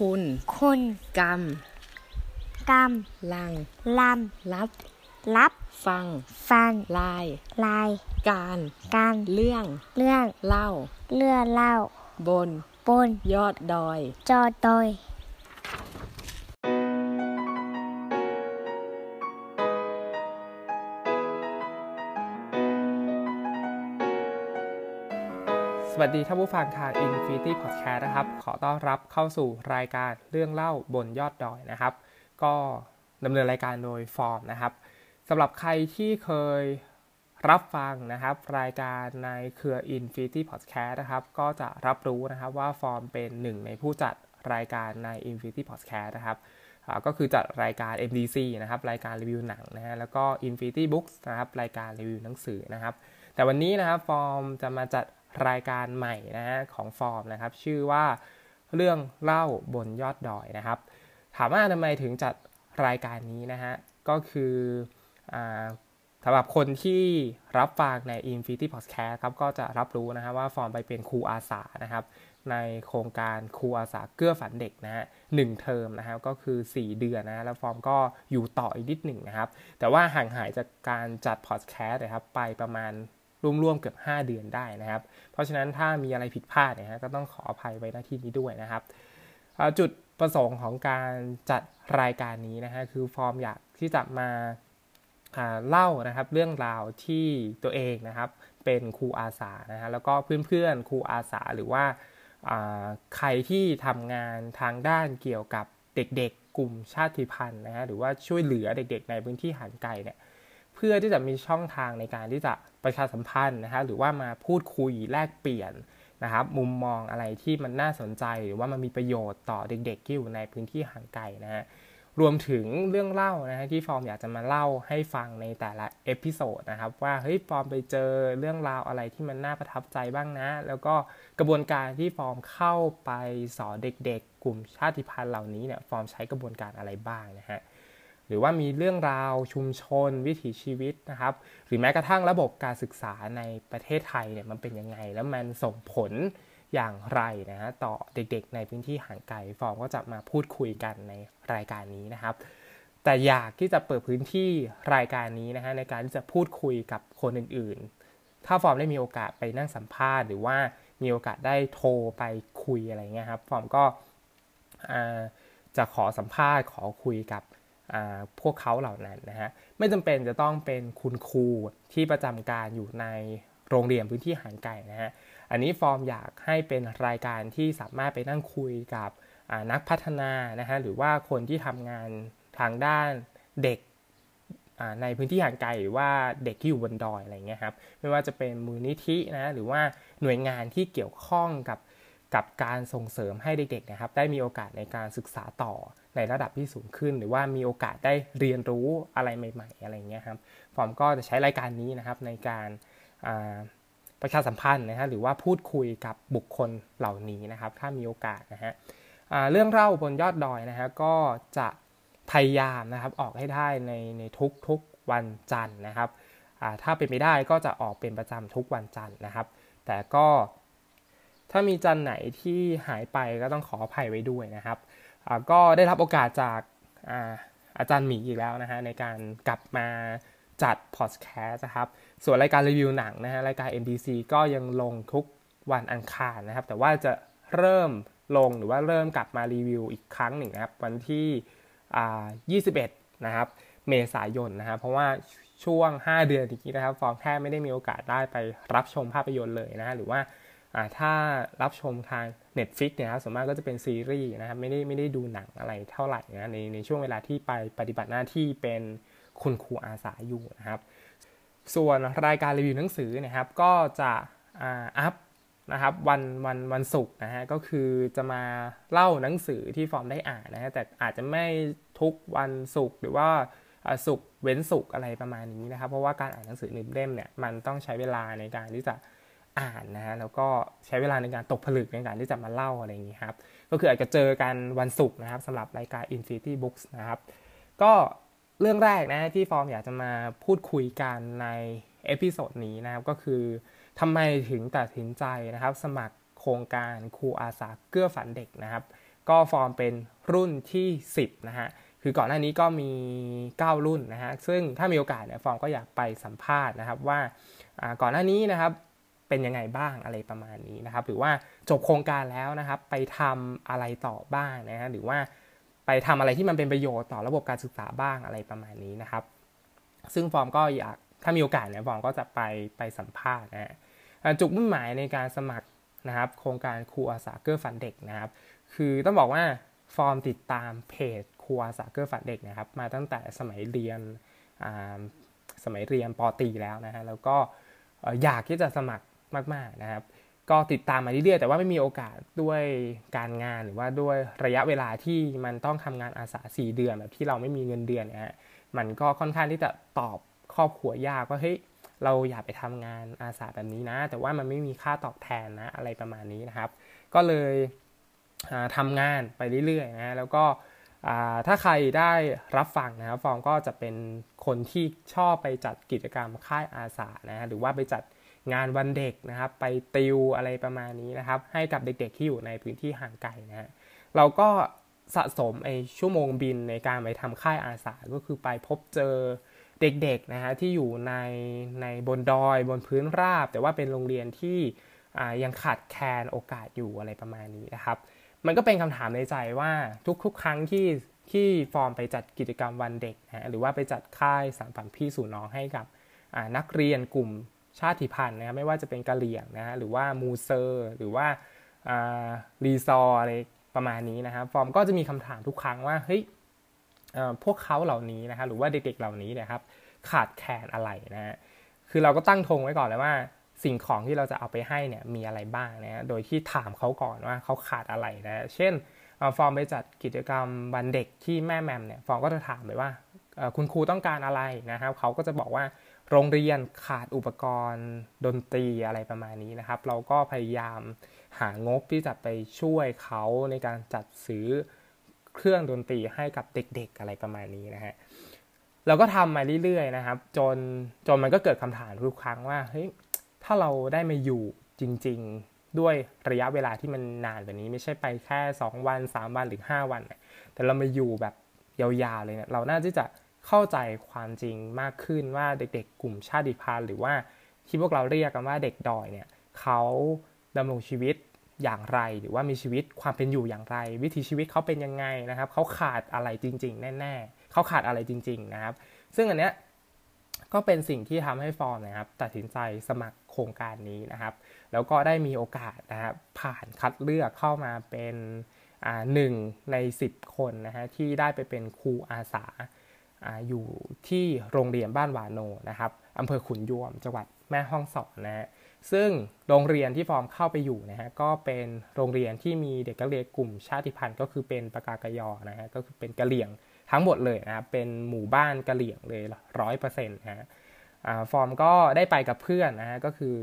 คุณกรรมลังรับฟังลายการเรื่องเล่าบนยอดดอยสวัสดีท่านผู้ฟังทาง Infinity Podcast นะครับขอต้อนรับเข้าสู่รายการเรื่องเล่าบนยอดดอยนะครับก็ดำเนินรายการโดยฟอร์มนะครับสำหรับใครที่เคยรับฟังนะครับรายการในเครือ Infinity Podcast นะครับก็จะรับรู้นะครับว่าฟอร์มเป็นหนึ่งในผู้จัดรายการใน Infinity Podcast นะครับก็คือจัดรายการ MDC นะครับรายการรีวิวหนังนะฮะแล้วก็ Infinity Books นะครับรายการรีวิวหนังสือนะครับแต่วันนี้นะครับฟอร์มจะมาจัดรายการใหม่นะฮะของฟอร์มนะครับชื่อว่าเรื่องเล่าบนยอดดอยนะครับถามว่าทำไมถึงจัดรายการนี้นะฮะก็คือสำหรับคนที่รับฟังใน Infinity Podcast ครับก็จะรับรู้นะฮะว่าฟอร์มไปเป็นครูอาสานะครับในโครงการครูอาสาเกื้อฝันเด็กนะฮะ1เทอมนะครับก็คือ4เดือนนะแล้วฟอร์มก็อยู่ต่ออีกนิดหนึ่งนะครับแต่ว่าห่างหายจากการจัด Podcast นะครับไปประมาณร่วมๆเกือบ5เดือนได้นะครับเพราะฉะนั้นถ้ามีอะไรผิดพลาดนะฮะก็ต้องขออภัยไว้ณที่นี้ด้วยนะครับจุดประสงค์ของการจัดรายการนี้นะฮะคือฟอร์มอยากที่จะมาเล่านะครับเรื่องราวที่ตัวเองนะครับเป็นครูอาสานะฮะแล้วก็เพื่อนๆครูอาสาหรือว่าใครที่ทำงานทางด้านเกี่ยวกับเด็กๆกลุ่มชาติพันธุ์นะฮะหรือว่าช่วยเหลือเด็กๆในพื้นที่ห่างไกลเนี่ยเพื่อที่จะมีช่องทางในการที่จะประชาสัมพันธ์นะฮะหรือว่ามาพูดคุยแลกเปลี่ยนนะครับมุมมองอะไรที่มันน่าสนใจหรือว่ามันมีประโยชน์ต่อเด็กๆที่อยู่ในพื้นที่ห่างไกลนะฮะรวมถึงเรื่องเล่านะฮะที่ฟอร์มอยากจะมาเล่าให้ฟังในแต่ละเอพิโซดนะครับว่าเฮ้ยฟอร์มไปเจอเรื่องราวอะไรที่มันน่าประทับใจบ้างนะแล้วก็กระบวนการที่ฟอร์มเข้าไปสอนเด็กๆกลุ่มชาติพันธุ์เหล่านี้เนี่ยฟอร์มใช้กระบวนการอะไรบ้างนะฮะหรือว่ามีเรื่องราวชุมชนวิถีชีวิตนะครับหรือแม้กระทั่งระบบการศึกษาในประเทศไทยเนี่ยมันเป็นยังไงแล้วมันส่งผลอย่างไรนะฮะต่อเด็กๆในพื้นที่ห่างไกลฟอร์มก็จะมาพูดคุยกันในรายการนี้นะครับแต่อยากที่จะเปิดพื้นที่รายการนี้นะฮะในการที่จะพูดคุยกับคนอื่นๆถ้าฟอร์มได้มีโอกาสไปนั่งสัมภาษณ์หรือว่ามีโอกาสได้โทรไปคุยอะไรเงี้ยครับฟอร์มก็จะขอสัมภาษณ์ขอคุยกับพวกเขาเหล่านั้นนะฮะไม่จำเป็นจะต้องเป็นคุณครูที่ประจำการอยู่ในโรงเรียนพื้นที่ห่างไกลนะฮะอันนี้ฟอร์มอยากให้เป็นรายการที่สามารถไปนั่งคุยกับนักพัฒนานะฮะหรือว่าคนที่ทำงานทางด้านเด็กในพื้นที่ห่างไกลหรือว่าเด็กที่อยู่บนดอยอะไรเงี้ยครับไม่ว่าจะเป็นมูลนิธินะหรือว่าหน่วยงานที่เกี่ยวข้องกับการส่งเสริมให้เด็กๆนะครับได้มีโอกาสในการศึกษาต่อในระดับที่สูงขึ้นหรือว่ามีโอกาสได้เรียนรู้อะไรใหม่ๆอะไรเงี้ยครับฟอร์มก็จะใช้รายการนี้นะครับในการประชาสัมพันธ์นะฮะหรือว่าพูดคุยกับบุคคลเหล่านี้นะครับถ้ามีโอกาสนะฮะเรื่องเล่าบนยอดดอยนะฮะก็จะพยายามนะครับออกให้ได้ในทุกวันจันทร์นะครับถ้าเป็นไปได้ก็จะออกเป็นประจำทุกวันจันทร์นะครับแต่ก็ถ้ามีจันทร์ไหนที่หายไปก็ต้องขออภัยไว้ด้วยนะครับก็ได้รับโอกาสจากอาจารย์หมีอีกแล้วนะฮะในการกลับมาจัดพอดแคสต์นะครับส่วนรายการรีวิวหนังนะฮะรายการ MDC ก็ยังลงทุกวันอังคารนะครับแต่ว่าจะเริ่มลงหรือว่าเริ่มกลับมารีวิวอีกครั้งหนึ่งนะครับวันที่21นะครับเมษายนนะฮะเพราะว่าช่วง5เดือนนี้นะครับฟอร์มแทบไม่ได้มีโอกาสได้ไปรับชมภาพยนตร์เลยนะฮะหรือว่าถ้ารับชมทาง Netflix เนี่ยครับส่วนมากก็จะเป็นซีรีส์นะครับไม่ได้ดูหนังอะไรเท่าไหร่นะในช่วงเวลาที่ไปปฏิบัติหน้าที่เป็นคุณครูอาสาอยู่นะครับส่วนรายการรีวิวหนังสือนะครับก็จะอัพนะครับวันศุกร์นะฮะก็คือจะมาเล่าหนังสือที่ฟอร์มได้อ่านนะฮะแต่อาจจะไม่ทุกวันศุกร์หรือว่าศุกร์เว้นศุกร์อะไรประมาณนี้นะครับเพราะว่าการอ่านหนังสือหนึ่งเล่มเนี่ยมันต้องใช้เวลาในการที่จะอ่านนะฮะแล้วก็ใช้เวลาในการตกผลึกในการที่จะมาเล่าอะไรอย่างนี้ครับก็คืออาจจะเจอกันวันศุกร์นะครับสำหรับรายการ Infinity Books นะครับก็เรื่องแรกนะที่ฟอร์มอยากจะมาพูดคุยกันในเอพิโซดนี้นะครับก็คือทำไมถึงตัดสินใจนะครับสมัครโครงการครูอาสาเกื้อฝันเด็กนะครับ ก็ฟอร์มเป็นรุ่นที่10นะฮะคือก่อนหน้านี้ก็มี9รุ่นนะฮะซึ่งถ้ามีโอกาสเนี่ยฟอร์มก็อยากไปสัมภาษณ์นะครับว่าก่อนหน้านี้นะครับเป็นยังไงบ้างอะไรประมาณนี้นะครับหรือว่าจบโครงการแล้วนะครับไปทำอะไรต่อบ้างนะฮะหรือว่าไปทำอะไรที่มันเป็นประโยชน์ต่อระบบการศึกษาบ้างอะไรประมาณนี้นะครับซึ่งฟอร์มก็อยากถ้ามีโอกาสเนี่ยฟอร์มก็จะไปสัมภาษณ์นะฮะจุดมุ่งหมายในการสมัครนะครับโครงการครูอาสาเกื้อฝันเด็กนะครับคือต้องบอกว่าฟอร์มติดตามเพจครูอาสาเกื้อฝันเด็กนะครับมาตั้งแต่สมัยเรียนป.ตรีแล้วนะฮะแล้วก็อยากที่จะสมัครมากๆนะครับก็ติดตามมาเรื่อยๆแต่ว่าไม่มีโอกาสด้วยการงานหรือว่าด้วยระยะเวลาที่มันต้องทำงานอาสา4เดือนแบบที่เราไม่มีเงินเดือนนะฮะมันก็ค่อนข้างที่จะตอบครอบครัวยากว่าเฮ้ยเราอยากไปทำงานอาสาแบบนี้นะแต่ว่ามันไม่มีค่าตอบแทนนะอะไรประมาณนี้นะครับก็เลยทำงานไปเรื่อยๆนะแล้วก็ถ้าใครได้รับฟังนะครับฟอร์มก็จะเป็นคนที่ชอบไปจัดกิจกรรมค่ายอาสานะหรือว่าไปจัดงานวันเด็กนะครับไปติวอะไรประมาณนี้นะครับให้กับเด็กๆที่อยู่ในพื้นที่ห่างไกลนะฮะเราก็สะสมไอ้ชั่วโมงบินในการไปทำค่ายอาสาก็คือไปพบเจอเด็กๆนะฮะที่อยู่ในบนดอยบนพื้นราบแต่ว่าเป็นโรงเรียนที่ยังขาดแคลนโอกาสอยู่อะไรประมาณนี้นะครับมันก็เป็นคำถามในใจว่าทุกครั้งที่ฟอร์มไปจัดกิจกรรมวันเด็กนะฮะหรือว่าไปจัดค่ายสามฝันพี่สู่น้องให้กับนักเรียนกลุ่มชาติพันธุ์นะไม่ว่าจะเป็นกะเหรี่ยงนะฮะหรือว่ามูเซอร์หรือว่ารีซออะไรประมาณนี้นะครับฟอร์มก็จะมีคำถามทุกครั้งว่าเฮ้ยพวกเขาเหล่านี้นะฮะหรือว่าเด็กๆเหล่านี้นะครับขาดแคลนอะไรนะฮะคือเราก็ตั้งธงไว้ก่อนเลยว่าสิ่งของที่เราจะเอาไปให้เนี่ยมีอะไรบ้างนะฮะโดยที่ถามเขาก่อนว่าเขาขาดอะไรนะเช่นฟอร์มไปจัดกิจกรรมวันเด็กที่แม่แมมเนี่ยฟอร์มก็จะถามไปว่าคุณครูต้องการอะไรนะครับเขาก็จะบอกว่าโรงเรียนขาดอุปกรณ์ดนตรีอะไรประมาณนี้นะครับเราก็พยายามหางบที่จะไปช่วยเขาในการจัดซื้อเครื่องดนตรีให้กับเด็กๆอะไรประมาณนี้นะฮะเราก็ทำมาเรื่อยๆนะครับจนมันก็เกิดคำถามทุกครั้งว่าเฮ้ยถ้าเราได้มาอยู่จริงๆด้วยระยะเวลาที่มันนานกว่านี้ไม่ใช่ไปแค่2วัน3วันหรือ5วันแต่เรามาอยู่แบบยาวๆเลยเนี่ยเราน่าจะเข้าใจความจริงมากขึ้นว่าเด็กๆกลุ่มชาติพันธุ์หรือว่าที่พวกเราเรียกกันว่าเด็กดอยเนี่ยเขาดำรงชีวิตอย่างไรหรือว่ามีชีวิตความเป็นอยู่อย่างไรวิถีชีวิตเขาเป็นยังไงนะครับเขาขาดอะไรจริงๆแน่ๆเขาขาดอะไรจริงๆนะครับซึ่งอันเนี้ยก็เป็นสิ่งที่ทำให้ฟอร์มนะครับตัดสินใจสมัครโครงการนี้นะครับแล้วก็ได้มีโอกาสนะครับผ่านคัดเลือกเข้ามาเป็น1ใน10คนนะฮะที่ได้ไปเป็นครูอาสาอยู่ที่โรงเรียนบ้านวาโนนะครับอำเภอขุนยวมจังหวัดแม่ฮ่องสอนนะฮะซึ่งโรงเรียนที่ฟอร์มเข้าไปอยู่นะฮะก็เป็นโรงเรียนที่มีเด็กนักเรียนกลุ่มชาติพันธุ์ก็คือเป็นปากากยอนะฮะก็คือเป็นกะเหรี่ยงทั้งหมดเลยนะครับเป็นหมู่บ้านกะเหรี่ยงเลย 100% นะฮะฟอร์มก็ได้ไปกับเพื่อนนะฮะก็คือ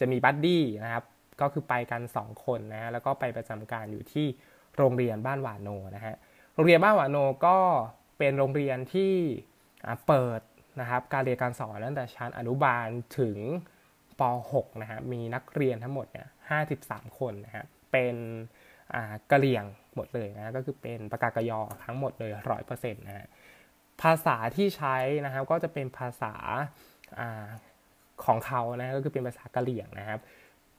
จะมีบัดดี้นะครับก็คือไปกัน2คนนะฮะแล้วก็ไปประจำการอยู่ที่โรงเรียนบ้านวาโนนะฮะโรงเรียนบ้านวาโนก็เป็นโรงเรียนที่เปิดนะครับการเรียนการสอนตั้งแต่ชั้นอนุบาลถึงป.6 นะฮะมีนักเรียนทั้งหมดเนี่ย53คนนะฮะเป็นกะเหรี่ยงหมดเลยนะก็คือเป็นปากากยอทั้งหมดเลย 100% นะฮะภาษาที่ใช้นะครับก็จะเป็นภาษาของเขานะก็คือเป็นภาษากะเหรี่ยงนะครับ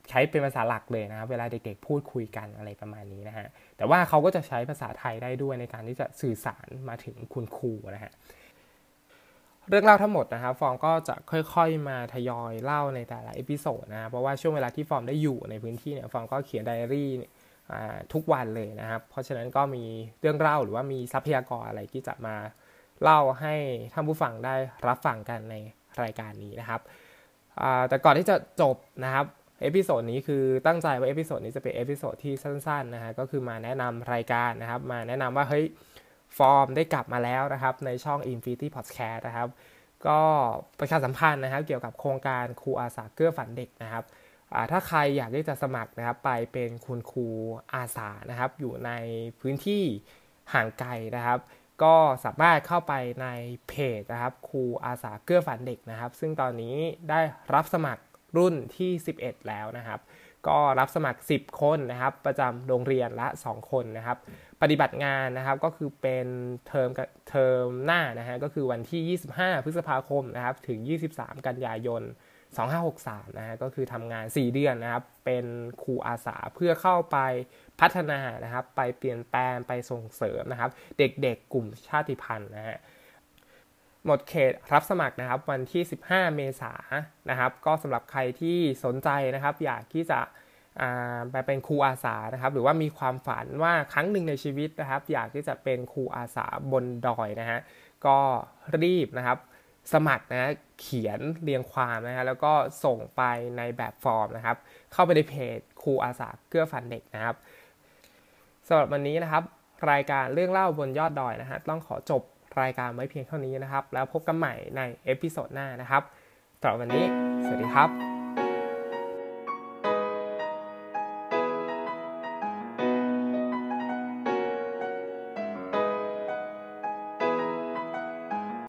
ใช้เป็นภาษาหลักเลยนะครับเวลาเด็กๆพูดคุยกันอะไรประมาณนี้นะฮะแต่ว่าเขาก็จะใช้ภาษาไทยได้ด้วยในการที่จะสื่อสารมาถึงคุณครูนะฮะเรื่องเล่าทั้งหมดนะครับฟอร์มก็จะค่อยๆมาทยอยเล่าในแต่ละเอพิโซดนะเพราะว่าช่วงเวลาที่ฟอร์มได้อยู่ในพื้นที่เนี่ยฟอร์มก็เขียนไดอารี่ทุกวันเลยนะครับเพราะฉะนั้นก็มีเรื่องเล่าหรือว่ามีทรัพยากรอะไรที่จะมาเล่าให้ท่านผู้ฟังได้รับฟังกันในรายการนี้นะครับแต่ก่อนที่จะจบนะครับเอพิโซดนี้คือตั้งใจว่าเอพิโซดนี้จะเป็นเอพิโซดที่สั้นๆนะฮะก็คือมาแนะนำรายการนะครับมาแนะนำว่าเฮ้ยฟอร์มได้กลับมาแล้วนะครับในช่อง Infinity Podcast นะครับก็ประชาสัมพันธ์นะครับเกี่ยวกับโครงการครูอาสาเกื้อฝันเด็กนะครับถ้าใครอยากที่จะสมัครนะครับไปเป็นคุณครูอาสานะครับอยู่ในพื้นที่ห่างไกลนะครับก็สามารถเข้าไปในเพจนะครับครูอาสาเกื้อฝันเด็กนะครับซึ่งตอนนี้ได้รับสมัครรุ่นที่11แล้วนะครับ ก็รับสมัคร10คนนะครับประจำโรงเรียนละ2คนนะครับปฏิบัติงานนะครับก็คือเป็นเทอมหน้านะฮะก็คือวันที่25พฤษภาคมนะครับถึง23กันยายน2563นะฮะก็คือทำงาน4เดือนนะครับเป็นครูอาสาเพื่อเข้าไปพัฒนานะครับไปเปลี่ยนแปลงไปส่งเสริมนะครับเด็กๆกลุ่มชาติพันธุ์นะฮะหมดเขตรับสมัครนะครับวันที่15เมษายนนะครับก็สำหรับใครที่สนใจนะครับอยากที่จะไปเป็นครูอาสานะครับหรือว่ามีความฝันว่าครั้งหนึ่งในชีวิตนะครับอยากที่จะเป็นครูอาสาบนดอยนะฮะก็รีบนะครับสมัครนะเขียนเรียงความนะฮะแล้วก็ส่งไปในแบบฟอร์มนะครับเข้าไปในเพจครูอาสาเกื้อฝันเด็กนะครับสำหรับวันนี้นะครับรายการเรื่องเล่าบนยอดดอยนะฮะต้องขอจบรายการไว้เพียงเท่านี้นะครับแล้วพบกันใหม่ในเอพิโซดหน้านะครับสำหรับวันนี้สวัสดีครับ